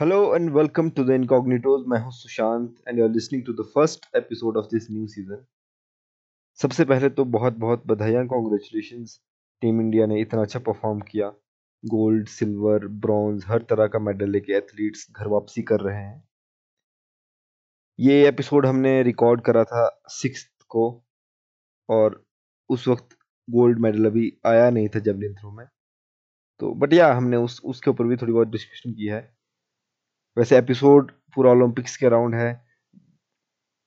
Hello and welcome to the Incognitos. मैं हूँ Sushant and you are listening to the first episode of this new season. सबसे पहले तो बहुत बहुत बधाइयाँ, कॉन्ग्रेचुलेशंस। टीम इंडिया ने इतना अच्छा परफॉर्म किया, गोल्ड, सिल्वर, ब्रॉन्ज, हर तरह का मेडल लेके एथलीट्स घर वापसी कर रहे हैं। ये एपिसोड हमने रिकॉर्ड करा था 6 को और उस वक्त गोल्ड मेडल अभी आया नहीं था जैवलिन थ्रो में, तो बट या हमने उसके ऊपर भी थोड़ी बहुत डिस्कशन की है। वैसे एपिसोड पूरा ओलंपिक्स के अराउंड है,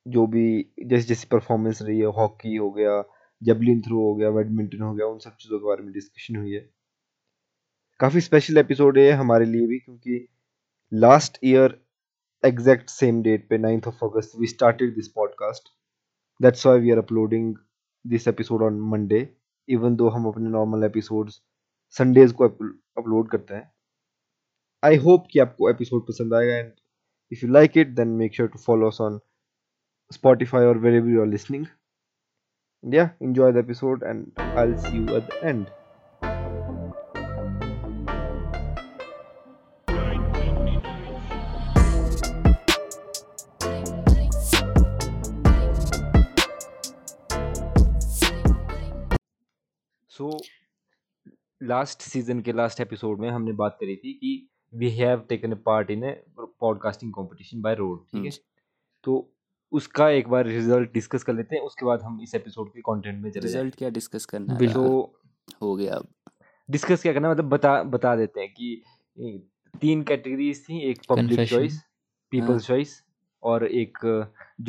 जो भी जैसी जैसी परफॉर्मेंस रही है, हॉकी हो गया, जैवलिन थ्रो हो गया, बैडमिंटन हो गया, उन सब चीज़ों के बारे में डिस्कशन हुई है। काफ़ी स्पेशल एपिसोड है हमारे लिए भी, क्योंकि last year exact same date पे 9th of August we started this podcast. That's why we are uploading this episode on Monday, even though हम अपने नॉर्मल एपिसोड्स संडेज को अपलोड करते हैं। आई होप कि आपको एपिसोड पसंद आएगा and if you like it then make sure to follow us on Spotify और वेयरएवर यू आर लिसनिंग। या enjoy the episode and I will C you at the end. So last season के last episode में हमने बात करी थी कि we have taken a part in a podcasting competition by road, ठीक है। तो उसका एक बार रिजल्ट डिस्कस कर लेते हैं, उसके बाद हम इस एपिसोड के कंटेंट में चले जाएंगे। रिजल्ट क्या डिस्कस करना है? तो हो गया, अब डिस्कस क्या करना मतलब बता देते हैं कि 3 कैटेगरीज थी, एक पब्लिक चॉइस, पीपल्स चॉइस और एक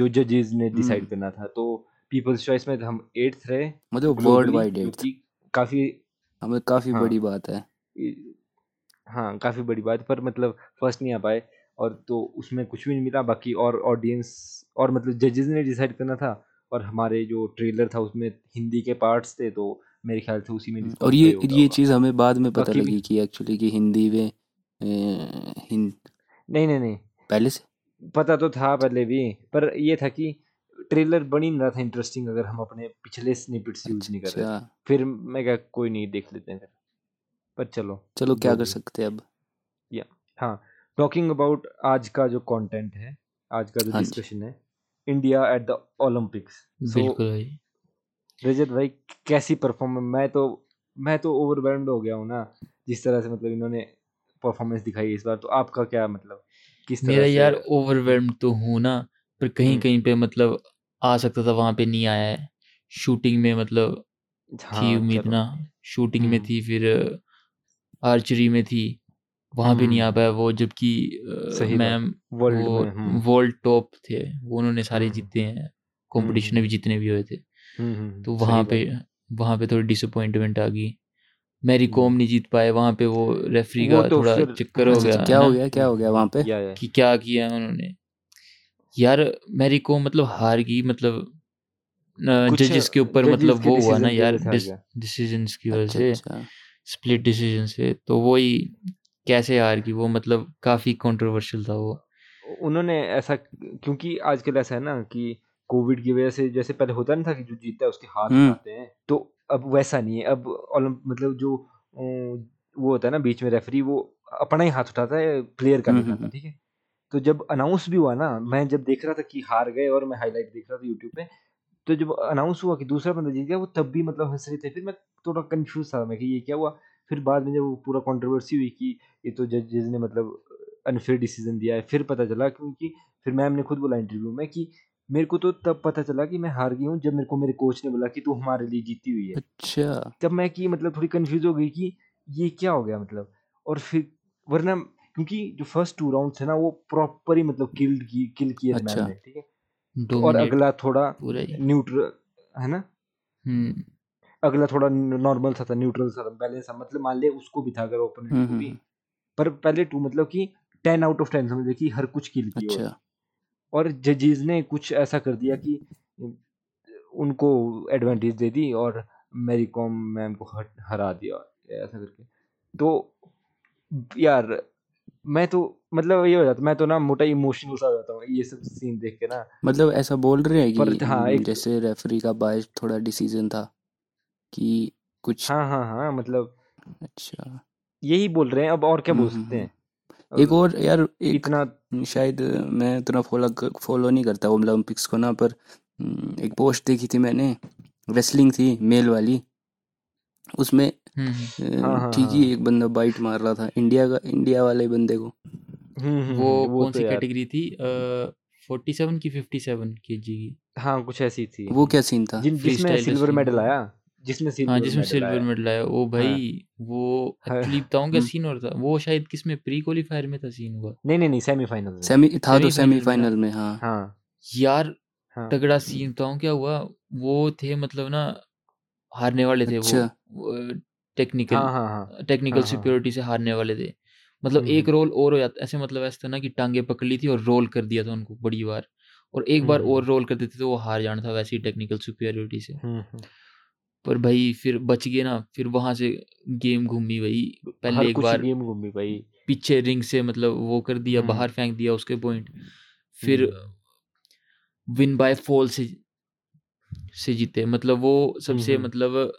जो जजेस ने डिसाइड करना था। तो पीपल्स चॉइस में हम 8th रहे, मतलब वर्ल्ड वाइड 8th, काफी बड़ी बात है। हाँ, काफ़ी बड़ी बात, पर मतलब फर्स्ट नहीं आ पाए और तो उसमें कुछ भी नहीं मिला। बाकी और ऑडियंस और मतलब जजेस ने डिसाइड करना था, और हमारे जो ट्रेलर था उसमें हिंदी के पार्ट्स थे, तो मेरे ख्याल से उसी में। और ये चीज़ हमें बाद में पता लगी कि एक्चुअली कि हिंदी में नहीं, पहले से पता तो था पहले भी, पर ये था कि ट्रेलर बनी नहीं रहा था इंटरेस्टिंग अगर हम अपने पिछले स्निपेट्स यूज नहीं कर रहे। फिर मैं क्या, कोई नहीं, देख लेते हैं, पर चलो क्या कर सकते हैं अब। या हाँ, टॉकिंग अबाउट आज का जो कंटेंट है, आज का जो डिस्कशन है, इंडिया एट द ओलंपिक्स। बिल्कुल भाई, रजत भाई कैसी परफॉर्मेंस? मैं तो ओवरवेल्म्ड हो गया हूँ ना, जिस तरह से मतलब इन्होंने परफॉर्मेंस दिखाई इस बार। तो आपका क्या मतलब किस तरह? मेरा यार ओवरवेल्म्ड तो हूँ ना, पर कहीं कहीं पे मतलब आ सकता था, वहाँ पे नहीं आया है। शूटिंग में मतलब थी उम्मीद ना, शूटिंग में थी, फिर आर्चरी में थी, वहाँ भी नहीं आ पाया वो, जबकि मैम वर्ल्ड टॉप थे वो, उन्होंने सारे जीते हैं कंपटीशन भी, जितने भी हुए थे। तो वहाँ पे थोड़ी डिसअपॉइंटमेंट आ गई। मैरी कोम नहीं जीत पाए वहाँ पे, वो रेफरी का थोड़ा चक्कर हो गया। क्या हो गया वहाँ पे कि क्या किया उन्होंने यार? मैरी कोम मतलब हार गई, मतलब जजेस के ऊपर मतलब वो हुआ ना यार, डिसीजंस की वजह से, स्प्लिट डिसीजन से। तो वही कैसे हार की वो, मतलब काफ़ी कंट्रोवर्शियल था वो। उन्होंने ऐसा, क्योंकि आजकल ऐसा है ना कि कोविड की वजह से, जैसे पहले होता नहीं था कि जो जीतता है उसके हाथ आते हैं, तो अब वैसा नहीं है। अब मतलब जो वो होता है ना बीच में रेफरी, वो अपना ही हाथ उठाता है, प्लेयर का नहीं उठाता, ठीक है। तो जब अनाउंस भी हुआ ना, मैं जब देख रहा था कि हार गए और मैं हाईलाइट देख रहा था यूट्यूब पे, तो जब अनाउंस हुआ कि दूसरा बंदा जीत गया, वो तब भी मतलब हंस रहे थे। फिर मैं थोड़ा कंफ्यूज था मैं कि ये क्या हुआ। फिर बाद में जब वो पूरा कंट्रोवर्सी हुई कि ये तो जजेस ने मतलब अनफेयर डिसीजन दिया है, फिर पता चला, क्योंकि फिर मैम ने खुद बोला इंटरव्यू में कि मेरे को तो तब पता चला कि मैं हार गई हूँ जब मेरे को मेरे कोच ने बोला कि तू हमारे लिए जीती हुई है। अच्छा, तब मैं कि मतलब थोड़ी कन्फ्यूज हो गई कि ये क्या हो गया मतलब। और फिर वरना क्योंकि जो फर्स्ट 2 राउंड थे ना, वो प्रॉपर ही मतलब किल किए मैम ने, ठीक है। और अगला थोड़ा न्यूट्रल है ना, अगला थोड़ा नॉर्मल सा था, न्यूट्रल सा, बैलेंस सा, मतलब मान ले उसको भी था अगर ओपोनेंट को भी। पर पहले 2 मतलब कि 10 out of 10 समझ देखिए, हर कुछ किल किया। अच्छा। और जजेस ने कुछ ऐसा कर दिया कि उनको एडवांटेज दे दी और मैरी कॉम मैम को हरा दिया ऐसा करके। तो यार मैं तो मतलब ये हो जाता, मैं तो ना मोटा इमोशनल सा हो जाता हूँ ये सब सीन देख के ना। मतलब ऐसा बोल रहे हैं कि हाँ, जैसे रेफरी का बायस थोड़ा डिसीजन था कि कुछ। हाँ, मतलब अच्छा यही बोल रहे हैं, अब और क्या बोल सकते हैं। एक और यार इतना शायद मैं इतना फॉलो नहीं करता ओलंपिक्स को ना, पर एक पोस्ट देखी थी मैंने, रेसलिंग थी मेल वाली, उसमें ठीक ही एक बंदा बाइट मार रहा था इंडिया वाले बंदे को। वो कौन सी कैटेगरी थी, 47 की 57 केजी की, हाँ कुछ ऐसी थी। वो क्या सीन था जिसमें सिल्वर मेडल आया, जिसमें सिल्वर मेडल आया। ओ भाई वो एक्चुअली बताऊं क्या सीन और था, वो शायद किसमें प्री क्वालिफायर में था सीन हुआ, नहीं सेमीफाइनल था तो सेमीफाइनल में। हाँ यार तगड़ा सीन बताऊं क्या हुआ, वो थे मतलब ना हारने वाले थे वो टेक्निकल सुपीरियरिटी से हारने वाले थे, मतलब एक रोल और हो जाता ऐसे, मतलब ऐसा था ना कि टांगे पकड़ ली थी और रोल कर दिया था उनको बड़ी बार, और एक बार और रोल कर देते थे तो वो हार जाना था वैसे ही टेक्निकल सुपीरियरिटी से। पर भाई फिर बच गए ना, फिर वहां से गेम घूमी भाई, पहले एक बार गेम घूमी भाई पीछे रिंग से, मतलब वो कर दिया बाहर फेंक दिया उसके पॉइंट, फिर विन बाय फॉल से जीते, मतलब वो सबसे मतलब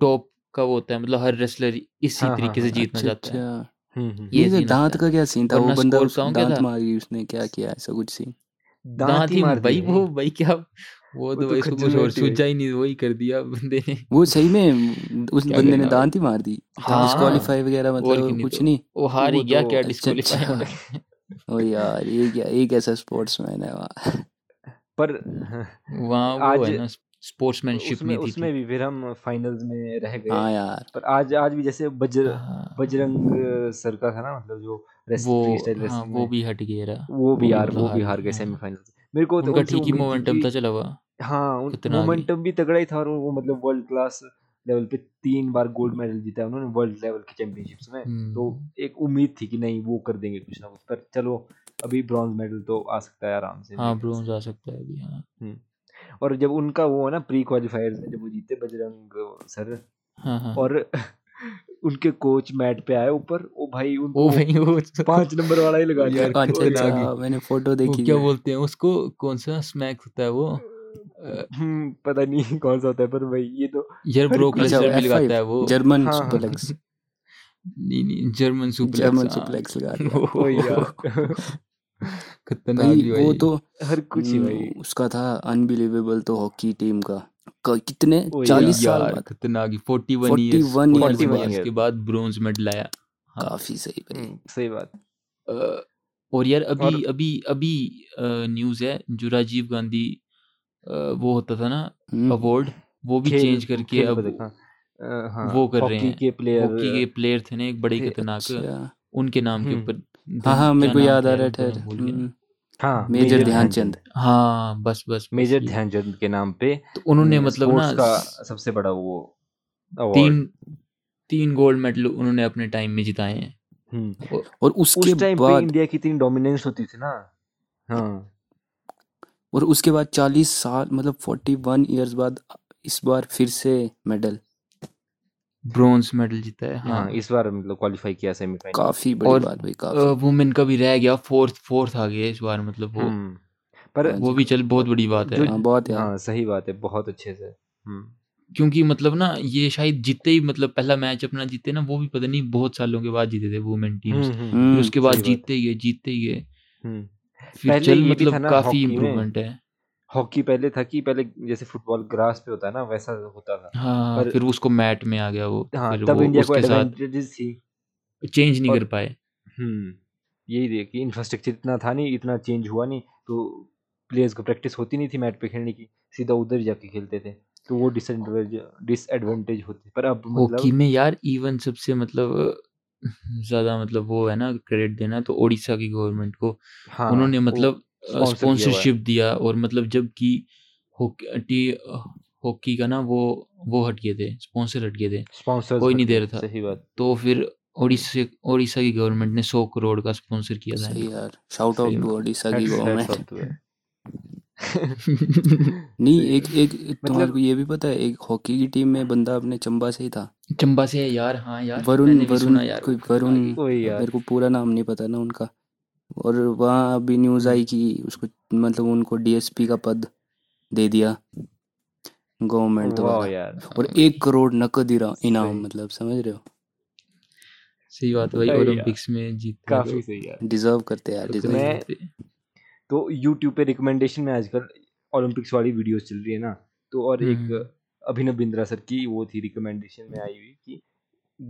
टॉप का वो होता है, मतलब हर रेसलर इसी तरीके से जीतना चाहता है। ये दांत का क्या सीन था, वो बंदा दांत मारी उसने, क्या किया ऐसा कुछ सीन, दांत ही मार भाई वो भाई क्या वो तो इसको कुछ और सूझा ही नहीं, वही कर दिया बंदे ने, वो सही में उस बंदे ने दांत ही मार दी, डिस्क्वालीफाई वगैरह मतलब कुछ नहीं, वो हार ही गया, क्या डिस्क्वालीफाई। ओ यार ये क्या एक ऐसा स्पोर्ट्समैन है वहां पर, वहां वो है ना स्पोर्ट्समैनशिप नहीं थी, उसमें भी फिर हम फाइनल्स में रह गए। हाँ यार पर आज भी जैसे बजरंग सर का था ना, मतलब जो फ्री स्टाइल रेसलिंग वो भी हट गया, वो भी हार गए सेमीफाइनल्स। मेरे को उनका ठीक ही मोमेंटम था चला हुआ, हाँ मोमेंटम भी तगड़ा ही था, और वो मतलब वर्ल्ड क्लास लेवल पे 3 बार गोल्ड मेडल जीता है उन्होंने वर्ल्ड लेवल की चैंपियनशिप्स में, तो एक उम्मीद थी कि नहीं वो कर देंगे कुछ ना कुछ, पर चलो अभी ब्रॉन्ज मेडल तो आ सकता है आराम से। हाँ ब्रॉन्ज आ सकता है अभी। हाँ और जब उनका वो है ना प्री क्वालिफायर्स में जब वो जीते बजरंग सर, और उनके कोच मैट पे आए ऊपर, ओ भाई उनको 5 नंबर वाला ही लगा दिया। अच्छा मैंने फोटो देखी, क्या बोलते हैं उसको, कौन सा स्मैक होता है वो, पता नहीं कौन सा होता है, पर भाई ये तो यार ब्रोकलेस भी लगाता है वो, जर्मन सुपरलेक्स, नहीं जर्मन सुपरलेक्स लगा भाई, वो तो हर कुछ ही भाई उसका था। अनबिलीवेबल तो हॉकी टीम का कितने 40 साल बाद कितना 41 ईयर्स के बाद ब्रोंज मेडल आया। काफी सही भाई, सही बात। और यार अभी अभी अभी न्यूज़ है जो राजीव गांधी वो होता था ना अवार्ड, वो भी चेंज करके अब वो कर रहे हैं, हॉकी के प्लेयर थे ना एक बड़े खतरनाक, उनके नाम के ऊपर। हाँ मेरे को याद आ रहा है, हाँ मेजर ध्यानचंद, हाँ बस मेजर ध्यानचंद के नाम पे तो उन्होंने मतलब ना उसका सबसे बड़ा वो 3 गोल्ड मेडल उन्होंने अपने टाइम में जिताए हैं, और उसके बाद इंडिया की इतनी डोमिनेंस होती थी ना। हाँ और उसके बाद 40 साल मतलब 41 ईयर्स बाद इस बार फिर से मेडल ब्रॉन्ज मेडल जीता है। हाँ इस बार मतलब क्वालिफाई किया सेमीफाइनल, काफी बड़ी बात भाई। वुमेन का भी रह गया, फोर्थ आ गया इस बार, मतलब वो पर वो भी चल बहुत बड़ी बात है। बहुत हाँ सही बात है, बहुत अच्छे से, क्योंकि मतलब ना ये शायद जीते ही मतलब पहला मैच अपना जीते ना, वो भी पता नहीं बहुत सालों के बाद जीते थे वुमेन टीम्स, फिर उसके बाद जीते गए फिर चल मतलब काफी इम्प्रूवमेंट है। हॉकी पहले था कि पहले जैसे फुटबॉल ग्रास पे होता है ना वैसा होता था, हाँ, पर फिर उसको मैट में आ गया वो, हाँ, फिर तब वो इंडिया को एडवांटेजेस थी, चेंज नहीं कर पाए। यही देखिए इंफ्रास्ट्रक्चर इतना था नहीं, इतना चेंज हुआ नहीं, तो प्लेयर्स को प्रैक्टिस होती नहीं थी मैट पे खेलने की, सीधा उधर जाके खेलते थे, तो वो डिसएडवांटेज होती। पर अब हॉकी में यार इवन सबसे मतलब ज्यादा मतलब वो है ना क्रेडिट देना तो ओडिशा की गवर्नमेंट को, उन्होंने मतलब स्पॉन्सरशिप दिया, और मतलब जबकि हॉकी का ना वो हट गए थे, स्पॉन्सर हट गए थे, कोई नहीं दे रहा था। सही बात। तो फिर ओडिशा की गवर्नमेंट ने 100 करोड़ का स्पॉन्सर किया था। सही यार, शाउट आउट टू ओडिशा की गवर्नमेंट। नहीं एक तुम्हारे को ये भी पता है, एक हॉकी की टीम में बंदा अपने चंबा से है यार। हाँ यार वरुण, मेरे को पूरा नाम नहीं पता ना उनका, और वहाँ अभी न्यूज़ आई कि उसको मतलब उनको डीएसपी का पद दे दिया गवर्नमेंट द्वारा, और 1 करोड़ नकद इनाम, मतलब समझ रहे हो। सही बात भाई, ओलंपिक्स में जीत काफी सही यार, डिजर्व करते यार। तो यूट्यूब पे रिकमेंडेशन में आजकल ओलंपिक्स वाली वीडियोस चल रही है ना, तो और एक अभिनव बिंद्रा सर की वो थी रिकमेंडेशन में आई हुई कि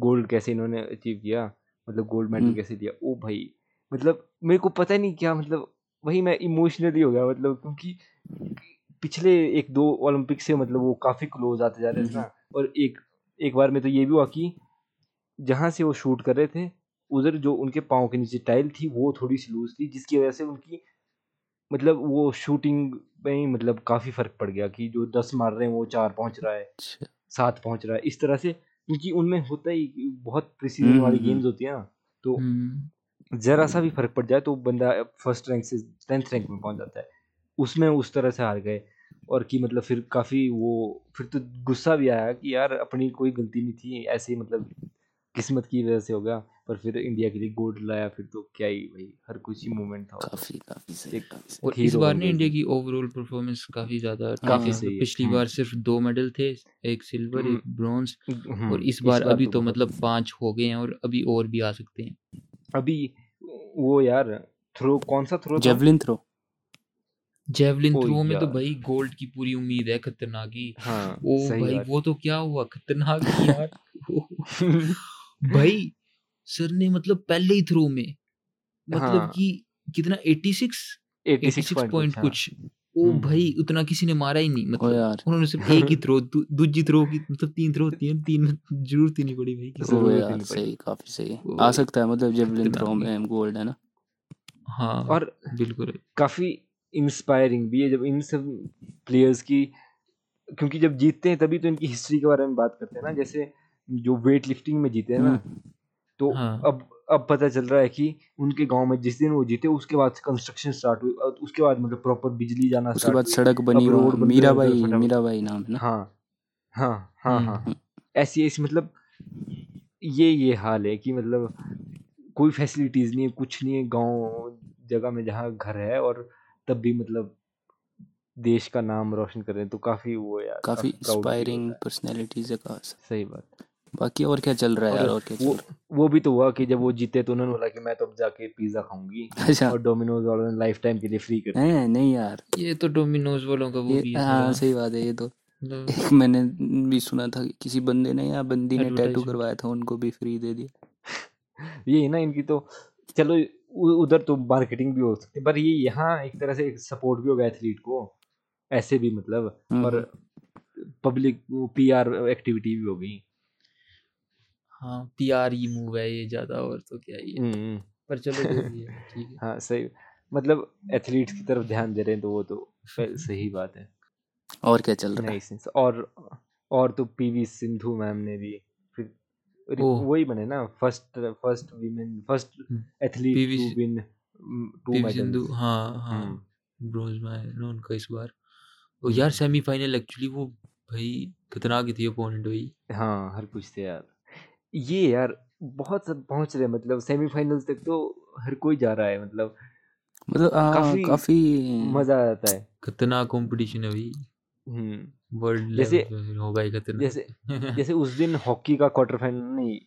गोल्ड कैसे इन्होंने अचीव किया, मतलब गोल्ड मेडल कैसे दिया। ओ भाई मतलब मेरे को पता नहीं क्या, मतलब वही मैं इमोशनली हो गया, मतलब क्योंकि पिछले एक दो ओलंपिक से मतलब वो काफ़ी क्लोज आते जा रहे थे ना। और एक बार में तो ये भी हुआ कि जहाँ से वो शूट कर रहे थे उधर जो उनके पाँव के नीचे टाइल थी वो थोड़ी सी लूज थी, जिसकी वजह से उनकी मतलब वो शूटिंग में ही मतलब काफ़ी फ़र्क पड़ गया कि जो 10 मार रहे हैं वो 4 पहुँच रहा है, 7 पहुँच रहा है। इस तरह से क्योंकि उनमें होता ही बहुत प्रिसीजन वाली गेम्स होती है ना, तो जरा सा भी फ़र्क पड़ जाए तो बंदा फर्स्ट रैंक से 10th रैंक में पहुँच जाता है। उसमें उस तरह से हार गए और कि मतलब फिर काफ़ी वो फिर तो गुस्सा भी आया कि यार अपनी कोई गलती नहीं थी, ऐसे मतलब किस्मत की वजह से हो गया। पर फिर इंडिया के लिए गोल्ड लाया, फिर तो क्या ही भाई, हर कुछ ही मोमेंट था काफी सही। और इस बार ने इंडिया की ओवरऑल परफॉर्मेंस काफ़ी ज़्यादा काफ़ी सही। पिछली बार सिर्फ 2 मेडल थे, एक सिल्वर एक ब्रॉन्ज, और इस बार अभी तो मतलब 5 हो गए हैं और अभी और भी आ सकते हैं। अभी वो यार थ्रो कौन सा थ्रो, जेवलिन थ्रो में तो भाई गोल्ड की पूरी उम्मीद है, खतरनाक ही। ओ भाई वो तो क्या हुआ, खतरनाक यार भाई सर ने मतलब पहले ही थ्रो में मतलब कि कितना 86 पॉइंट कुछ। ओ भाई उतना किसी ने मारा ही नहीं, मतलब उन्होंने सिर्फ एक ही थ्रो, दूसरी थ्रो की मतलब 3 थ्रो होती हैं, 3 जरूरत ही नहीं पड़ी भाई किसी को। सही, काफी सही आ सकता है मतलब जेवलिन थ्रो में गोल्ड है ना। हां और बिल्कुल काफी इंस्पायरिंग भी है जब इन सब प्लेयर्स की, क्योंकि जब जीतते हैं तभी तो इनकी हिस्ट्री के बारे में बात करते हैं ना, जैसे जो वेट लिफ्टिंग में जीते हैं ना, तो अब पता चल रहा है कि उनके गांव में जिस दिन वो जीते उसके बाद कंस्ट्रक्शन स्टार्ट हुई, उसके बाद मतलब प्रॉपर बिजली जाना, उसके बाद सड़क बनी, रोड बनी, मीराबाई नाम है ना। हाँ ऐसी ऐसी मतलब ये हाल है कि मतलब कोई फैसिलिटीज नहीं है, कुछ नहीं है, गाँव जगह में जहाँ घर है और तब भी मतलब देश का नाम रोशन कर रहे हैं, तो काफी वो यार काफी इंस्पायरिंग पर्सनालिटीज है। सही बात। बाकी और क्या चल रहा है यार, और क्या वो भी तो हुआ कि जब वो जीते तो उन्होंने बोला कि मैं तो अब जाके पिज्जा खाऊंगी। अच्छा। और डोमिनोज वालों ने लाइफ टाइम के लिए फ्री कर दिया। नहीं यार ये तो डोमिनोज वालों का वो भी। हां सही बात है। ये तो मैंने भी सुना था किसी बंदे ने या बंदी ने टैटू करवाया था, उनको भी फ्री दे दिया। ये ना इनकी तो चलो उधर तो मार्केटिंग भी हो सकती है, पर ये यहाँ एक तरह से सपोर्ट भी होगा एथलीट को ऐसे भी मतलब, और पब्लिक पीआर एक्टिविटी भी होगी। हाँ पीआर ही मूव है ये ज्यादा, और तो क्या ही है, पर चलो ठीक है। हाँ सही, मतलब एथलीट्स की तरफ ध्यान दे रहे हैं तो वो तो सही बात है। और क्या चल रहा है? और तो पीवी सिंधु मैम ने भी वही बने ना first women first athlete to win 2 medals. हां ब्रॉन्ज मेडल उनका इस बार। वो यार सेमीफाइनल एक्चुअली वो भाई खतरनाक ही थी ओपोनेंट हुई। हां हर कुछ थे यार ये, यार बहुत सब पहुंच रहे मतलब सेमीफाइनल्स तक तो हर कोई जा रहा है, मतलब काफी मजा आता है, खतरनाक कंपटीशन है भाई। जैसे उस दिन हॉकी का क्वार्टर फाइनल नहीं,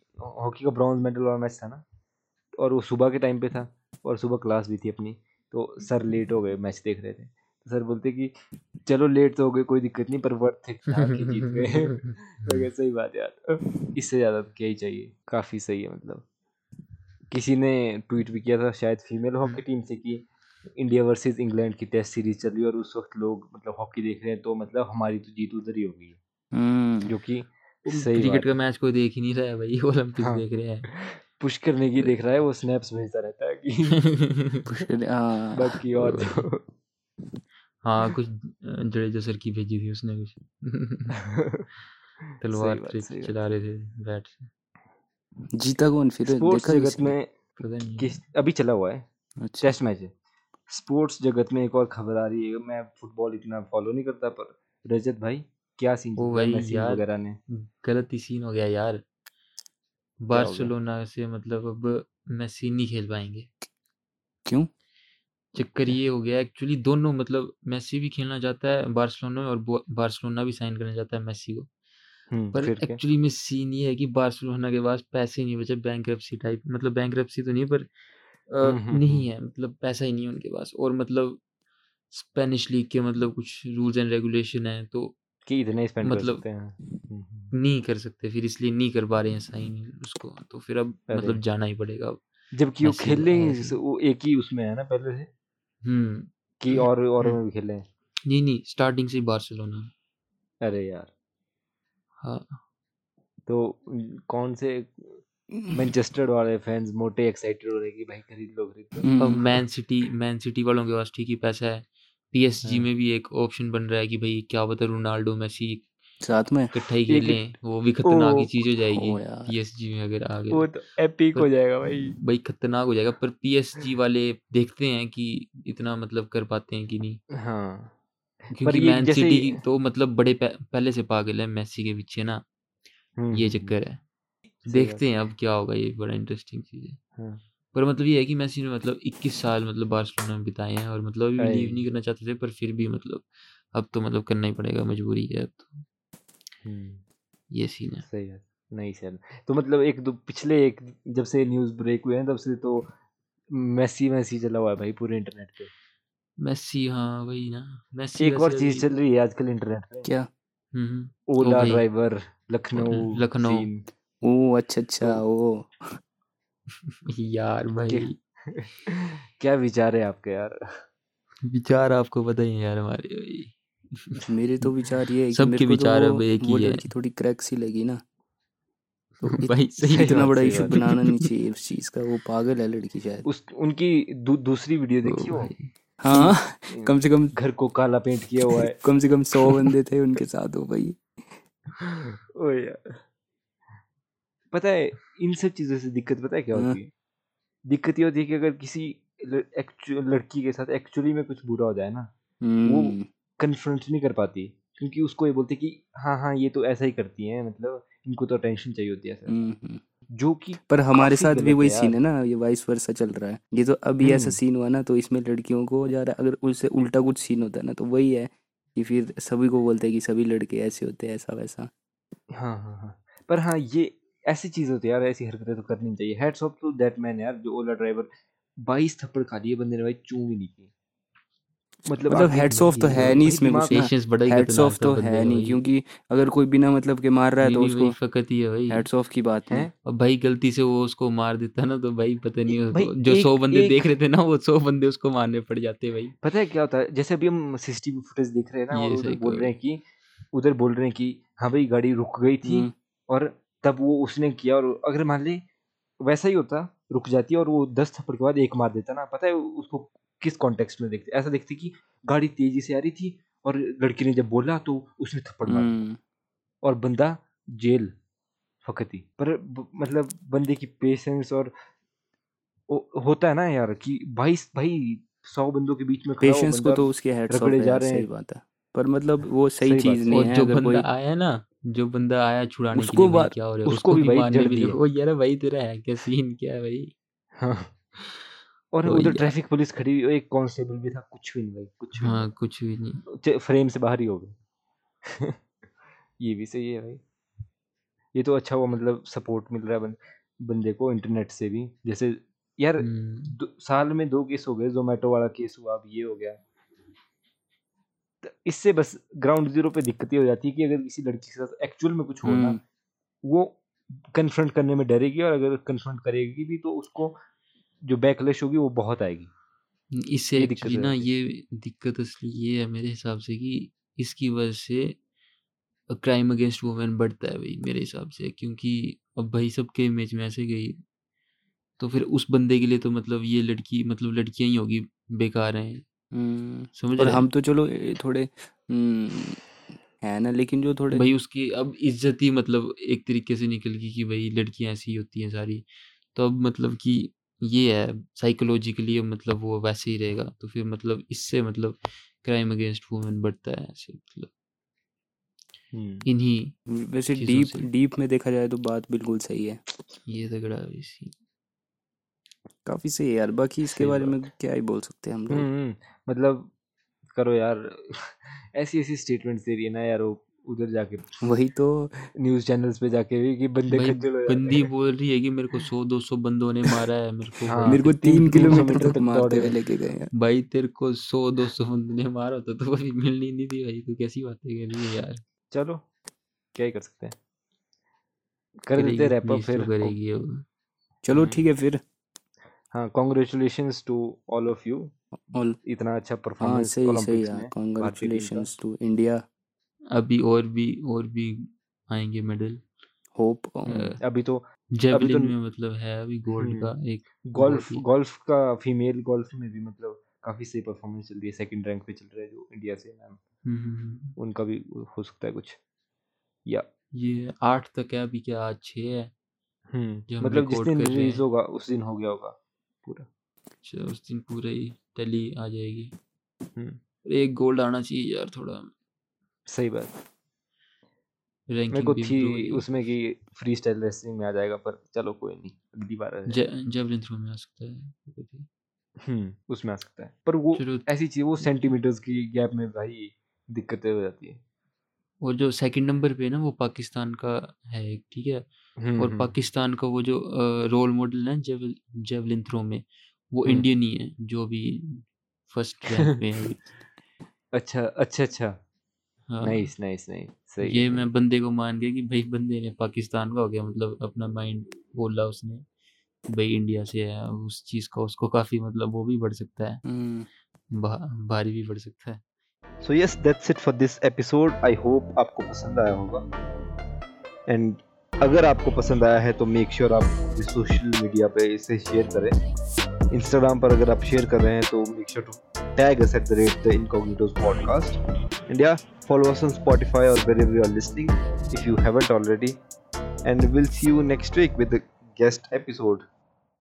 हॉकी का ब्रॉन्ज मेडल वाला मैच था ना, और वो सुबह के टाइम पे था और सुबह क्लास भी थी अपनी, तो सर लेट हो गए मैच देख रहे थे, तो सर बोलते कि चलो लेट तो हो गए कोई दिक्कत नहीं, पर वर्थ इट था कि जीत गए। तो सही बात यार, इससे ज़्यादा क्या ही चाहिए। काफ़ी सही है मतलब। किसी ने ट्वीट भी किया था शायद फीमेल हॉकी टीम से कि इंडिया वर्सेस इंग्लैंड की टेस्ट सीरीज चल रही है और उस वक्त लोग मतलब हॉकी देख रहे हैं, तो मतलब हमारी तो जीत उधर ही होगी, जो कि सही। क्रिकेट का मैच कोई देख ही नहीं रहा है भाई, ओलंपिक्स देख रहे हैं। पुष्कर नेगी देख रहा है, वो स्नैप्स भेजता रहता है कि पुष्कर। हां बाकी और हां कुछ जडेजा सर की भेजी थी उसने, कुछ तलवार चला रहे थे बैट से। जीता कौन फिर देखा जगत में अभी चला हुआ है टेस्ट मैच है। स्पोर्ट्स जगत में एक और खबर आ रही है, मैं फुटबॉल इतना फॉलो नहीं करता, पर रजत भाई क्या सीन वगैरह ने गलत ही सीन हो गया यार। बार्सिलोना से मतलब अब मेसी नहीं खेल पाएंगे। क्यों? चक्कर ये हो गया एक्चुअली दोनों, मतलब मेसी भी खेलना चाहता है बार्सिलोना और बार्सिलोना भी साइन करना चाहता है मेसी को, पर एक्चुअली में सीन ये है कि बार्सिलोना के पास पैसे ही नहीं बचे, बैंकरप्सी टाइप, मतलब बैंकरप्सी तो नहीं पर नहीं है, मतलब पैसा ही नहीं है उनके पास। और मतलब स्पेनिश लीग के मतलब कुछ रूल्स एंड रेगुलेशन है तो कि इतने स्पेंड मतलब कर सकते हैं, नहीं कर सकते, फिर इसलिए नहीं कर पा रहे हैं साइन उसको, तो फिर अब मतलब जाना ही पड़ेगा अब, जबकि वो खेले वो एक ही उसमें है ना पहले से कि और में भी खेले। नहीं स्टार्टिंग से बार्सिलोना। अरे यार हाँ, तो कौन से मैनचेस्टर वाले फैंस मोटे एक्साइटेड हो रहे कि भाई खरीद लो। अब मैन सिटी वालों के पास ठीक ही पैसा है, पीएसजी में भी एक ऑप्शन बन रहा है कि भाई क्या पता रोनाल्डो मेसी साथ में इकट्ठा ही खेले, वो भी खतरनाक ही चीज हो जाएगी पीएसजी में अगर आ गए, वो तो एपिक हो जाएगा भाई खतरनाक हो जाएगा। पर पीएसजी वाले देखते हैं कि इतना मतलब कर पाते हैं कि नहीं। हाँ, क्योंकि मैन सिटी तो मतलब बड़े पहले से पागल है मेसी के पीछे ना, ये चक्कर है। देखते हैं अब क्या होगा, ये बड़ा इंटरेस्टिंग चीज है। पर मतलब ये है कि मेसी ने मतलब 21 साल मतलब बार्सिलोना में बिताए हैं और मतलब अभी लीव नहीं करना चाहते थे, पर फिर भी मतलब अब तो मतलब करना ही पड़ेगा, मजबूरी है अब तो। ये सीन है। सही है। नहीं सर, तो मतलब एक दो पिछले एक जब से न्यूज़ ब्रेक हुए हैं तब से तो मेसी चला हुआ है भाई पूरे इंटरनेट पे मेसी। हाँ वही ना, मेसी। एक और चीज चल रही है आजकल इंटरनेट पे, क्या ओला ड्राइवर लखनऊ। ओ अच्छा ओ यार भाई क्या विचार है आपके यार? विचार आपको पता ही है यार हमारे। मेरे तो विचार ये है कि सबके विचार अब एक ही है कि थोड़ी क्रैक सी लगी ना भाई, सही इतना बड़ा इशू बनाना नहीं चाहिए इस चीज का। वो पागल है लड़की शायद, उनकी दूसरी वीडियो देखी हो? हाँ, कम से कम घर को काला पेंट किया हुआ है। कम से कम 100 बंदे थे उनके साथ। हो भाई ओ यार, पता है इन सब चीजों से दिक्कत पता है क्या होती है? दिक्कत ये होती है कि अगर किसी लड़की के साथ एक्चुअली में कुछ बुरा हो जाए ना, वो कन्फ्रंट नहीं कर पाती, क्योंकि उसको ये बोलते कि हाँ ये तो ऐसा ही करती है, मतलब इनको तो अटेंशन चाहिए होती है सर, जो कि। पर हमारे साथ भी वही सीन है ना, ये वाइस वर्सा चल रहा है। ये तो अभी ऐसा सीन हुआ ना, तो इसमें लड़कियों को जा रहा है। अगर उससे उल्टा कुछ सीन होता है ना, तो वही है कि फिर सभी को बोलते हैं कि सभी लड़के ऐसे होते हैं, ऐसा वैसा। हाँ, पर हाँ ये ऐसी चीज होती है यार, ऐसी हरकतें तो करनी चाहिए। Heads off to that man यार, जो ओला ड्राइवर 22 थप्पड़ खा लिए बंदे ने भाई, चूम ही नहीं की। मतलब हेड्स ऑफ तो है नहीं इसमें कुछ ना, हेड्स ऑफ तो है नहीं, क्योंकि अगर कोई बिना मतलब के मार रहा है तो उसको फकत ही है भाई, हेड्स ऑफ की बात है। और भाई गलती से वो उसको मार देता ना, तो भाई पता नहीं होता, जो 100 बंदे देख रहे थे ना, वो 100 बंदे उसको मारने पड़ जाते भाई। पता है क्या होता है, जैसे अभी हम सीसीटीवी फुटेज देख रहे हैं ना, और बोल रहे हैं कि हाँ भाई गाड़ी रुक गई थी और तब वो उसने किया, और अगर मान ले वैसा ही होता, रुक जाती और वो 10 थप्पड़ के बाद एक मार देता ना, पता है उसको किस कॉन्टेक्स्ट में देखते? ऐसा देखते कि गाड़ी तेजी से आ रही थी और लड़की ने जब बोला तो उसने थप्पड़ मारा और बंदा जेल फकती। पर मतलब बंदे की पेशेंस और होता है ना यार कि भाई 100 बंदों के बीच में पेशेंस को तो उसके हेड रगड़े जा रहे हैं, पर मतलब वो सही चीज नहीं है। जो बंदा आया ना, जो बंदा आया छुड़ाने के लिए, भाई क्या हो रहा है उसको भी मारने भी लगा। ओ यार भाई तेरा है क्या सीन, क्या है भाई? हाँ, और उधर ट्रैफिक पुलिस खड़ी हुई, एक कांस्टेबल भी था, कुछ भी नहीं भाई, कुछ भी नहीं, फ्रेम से बाहर ही हो गए ये भी सही है भाई, ये तो अच्छा हुआ मतलब सपोर्ट मिल रहा है बंदे को इंटरनेट से भी। जैसे यार साल में 2 केस हो गए, जोमेटो वाला केस हुआ, अब ये हो गया। इससे बस ग्राउंड जीरो पे दिक्कतें हो जाती है कि अगर किसी लड़की के साथ एक्चुअल में कुछ हो ना, वो कन्फ्रंट करने में डरेगी, और अगर कन्फ्रंट करेगी भी तो उसको जो बैकलैश होगी वो बहुत आएगी। इससे एक्चुअली ना ये दिक्कत असली ये है मेरे हिसाब से कि इसकी वजह से क्राइम अगेंस्ट वुमेन बढ़ता है भाई मेरे हिसाब से, क्योंकि अब भाई सबके इमेज में ऐसे गई, तो फिर उस बंदे के लिए तो मतलब ये लड़की मतलब लड़कियां ही होगी बेकार हैं, समझ रहे? हम तो चलो थोड़े है ना, लेकिन जो थोड़े भाई उसकी अब इज्जत ही मतलब एक तरीके से निकल गई कि भाई लड़कियां ऐसी होती हैं सारी, तो अब मतलब कि ये है साइकोलॉजिकली मतलब वो वैसे ही रहेगा, तो फिर मतलब इससे मतलब क्राइम अगेंस्ट वुमेन बढ़ता है ऐसे मतलब इन्हीं। वैसे डीप में देखा जाए तो बात बिल्कुल सही है, ये तगड़ा है, काफी सही है यार। बाकी इसके बारे में क्या ही बोल सकते हैं हम लोग, मतलब करो यार ऐसी स्टेटमेंट्स दे रही है ना यार, वो उधर जाके, वही तो न्यूज चैनल्स पे जाके कि बंदे बंदी बोल रही है कि मेरे को 100-200 बंदों ने मारा है, मेरे को हाँ, मेरे को 3 किलोमीटर तक मारते हुए लेके गए। भाई तेरे को 100-200 बंदों ने मारा होता तो कभी मिलनी नहीं थी भाई, तो कैसी बातें कर रही है यार। चलो क्या ही कर सकते हैं, कर देते रैप अप फिर करेगी। चलो ठीक है फिर, हाँ congratulations to all of you, all इतना अच्छा परफॉर्मेंस ओलंपिक्स में, कांग्रेचुलेशंस टू इंडिया। अभी और भी आएंगे मेडल होप। अभी तो जेवलिन में मतलब है अभी गोल्ड का, एक गोल्फ का फीमेल गोल्फ में भी मतलब काफी सही परफॉर्मेंस चल रही है, सेकंड रैंक पे चल रहे हैं जो इंडिया से मैम, उनका भी हो सकता है कुछ। या ये 8 तक है अभी, क्या आज 6 है मतलब जिस दिन रिलीज होगा उस दिन हो गया होगा पूरा, उस दिन पूरा ही टैली आ जाएगी। एक गोल्ड आना चाहिए यार थोड़ा, सही बात। मेरे को थी उसमें कि फ्री स्टाइल रेसलिंग में आ जाएगा, पर चलो कोई नहीं, अगली बार जेवलिन थ्रो में आ सकता है, उसमें आ सकता है, पर वो ऐसी चीज वो सेंटीमीटर्स की गैप में भाई दिक्कतें हो जाती है। और जो सेकंड नंबर पे ना वो पाकिस्तान का है, ठीक है, और पाकिस्तान का वो जो रोल मॉडल है जेवलिन थ्रो में वो इंडियन ही है जो भी फर्स्ट रैंक पे है। अच्छा नाइस, सही। ये मैं बंदे को मान गया कि भाई बंदे ने पाकिस्तान का हो गया, मतलब अपना माइंड बोला उसने भाई इंडिया से है, उस चीज का उसको काफी मतलब वो भी बढ़ सकता है, भारी भी बढ़ सकता है। So yes that's it for this episode, I hope आपको पसंद आया होगा, एंड अगर आपको पसंद आया है तो मेक श्योर आप सोशल मीडिया पे इसे शेयर करें। इंस्टाग्राम पर अगर आप शेयर कर रहे हैं तो make sure to tag us at the rate the Incognitos podcast India, follow us on Spotify or wherever you are listening if you haven't already, and we'll see you next week with a guest episode.